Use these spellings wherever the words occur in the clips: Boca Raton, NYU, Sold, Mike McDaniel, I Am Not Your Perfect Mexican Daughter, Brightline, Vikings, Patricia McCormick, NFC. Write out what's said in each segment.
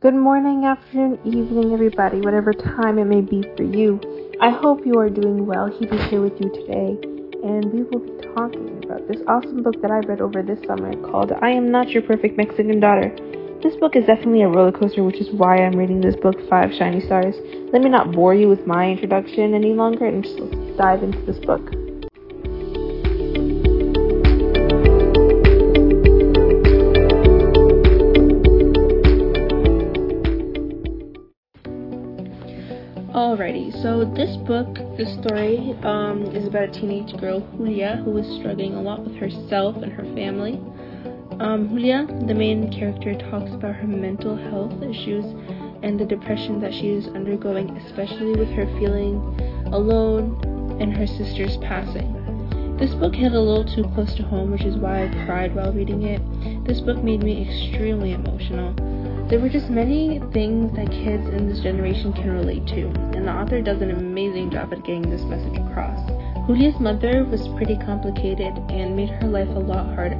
Good morning, afternoon, evening, everybody, whatever time it may be for you. I hope you are doing well. He is here with you today, and we will be talking about this awesome book that I read over this summer called I Am Not Your Perfect Mexican Daughter. This book is definitely a roller coaster, which is why I'm reading this book 5 shiny stars. Let me not bore you with my introduction any longer and just let's dive into this book. Alrighty, so this book, this story, is about a teenage girl, Julia, who is struggling a lot with herself and her family. Julia, the main character, talks about her mental health issues and the depression that she is undergoing, especially with her feeling alone and her sister's passing. This book hit a little too close to home, which is why I cried while reading it. This book made me extremely emotional. There were just many things that kids in this generation can relate to, and the author does an amazing job at getting this message across. Julia's mother was pretty complicated and made her life a lot harder.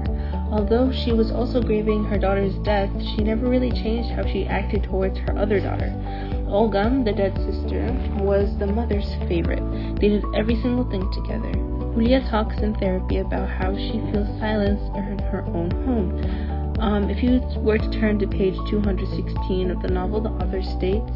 Although she was also grieving her daughter's death, she never really changed how she acted towards her other daughter. Olga, the dead sister, was the mother's favorite. They did every single thing together. Julia talks in therapy about how she feels silenced in her own home. If you were to turn to page 216 of the novel, the author states,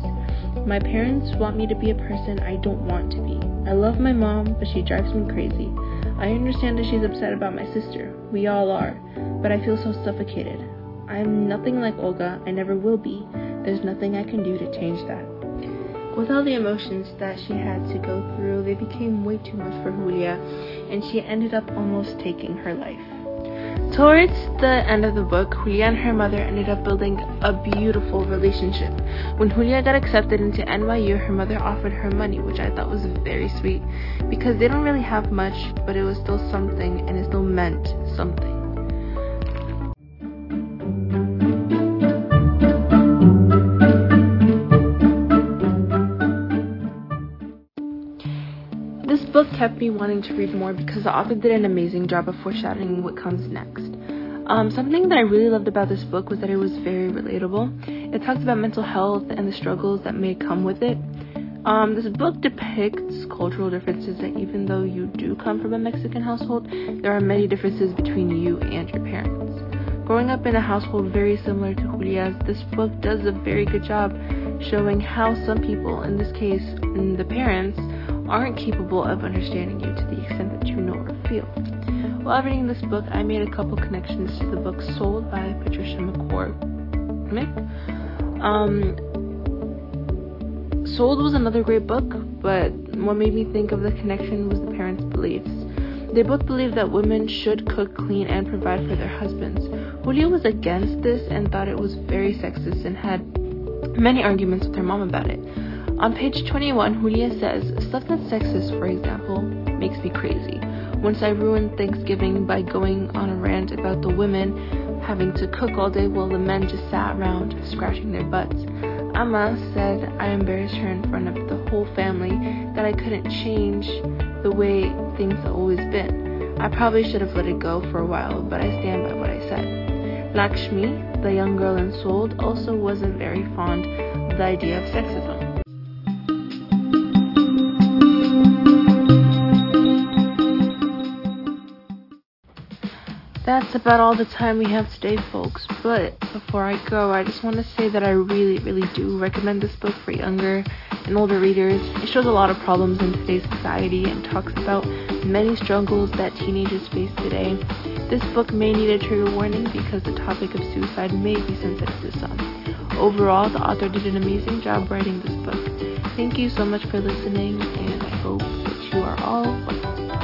"My parents want me to be a person I don't want to be. I love my mom, but she drives me crazy. I understand that she's upset about my sister. We all are, but I feel so suffocated. I'm nothing like Olga. I never will be. There's nothing I can do to change that." With all the emotions that she had to go through, they became way too much for Julia, and she ended up almost taking her life. Towards the end of the book, Julia and her mother ended up building a beautiful relationship. When Julia got accepted into NYU, her mother offered her money, which I thought was very sweet, because they don't really have much, but it was still something, and it still meant something. This book kept me wanting to read more because the author did an amazing job of foreshadowing what comes next. Something that I really loved about this book was that it was very relatable. It talks about mental health and the struggles that may come with it. This book depicts cultural differences that even though you do come from a Mexican household, there are many differences between you and your parents. Growing up in a household very similar to Julia's, this book does a very good job showing how some people, in this case, the parents, aren't capable of understanding you to the extent that you know or feel. While reading this book, I made a couple connections to the book Sold by Patricia McCormick. Sold was another great book, but what made me think of the connection was the parents' beliefs. They both believed that women should cook, clean, and provide for their husbands. Julia was against this and thought it was very sexist and had many arguments with her mom about it. On page 21, Julia says, "Stuff that's sexist, for example, makes me crazy. Once I ruined Thanksgiving by going on a rant about the women having to cook all day while the men just sat around scratching their butts. Ama said I embarrassed her in front of the whole family, that I couldn't change the way things have always been. I probably should have let it go for a while, but I stand by what I said." Lakshmi, the young girl in Sold, also wasn't very fond of the idea of sexism. That's about all the time we have today, folks, but before I go, I just want to say that I really do recommend this book for younger and older readers. It shows a lot of problems in today's society and talks about many struggles that teenagers face today. This book may need a trigger warning because the topic of suicide may be sensitive to some. Overall, the author did an amazing job writing this book. Thank you so much for listening, and I hope that you are all well.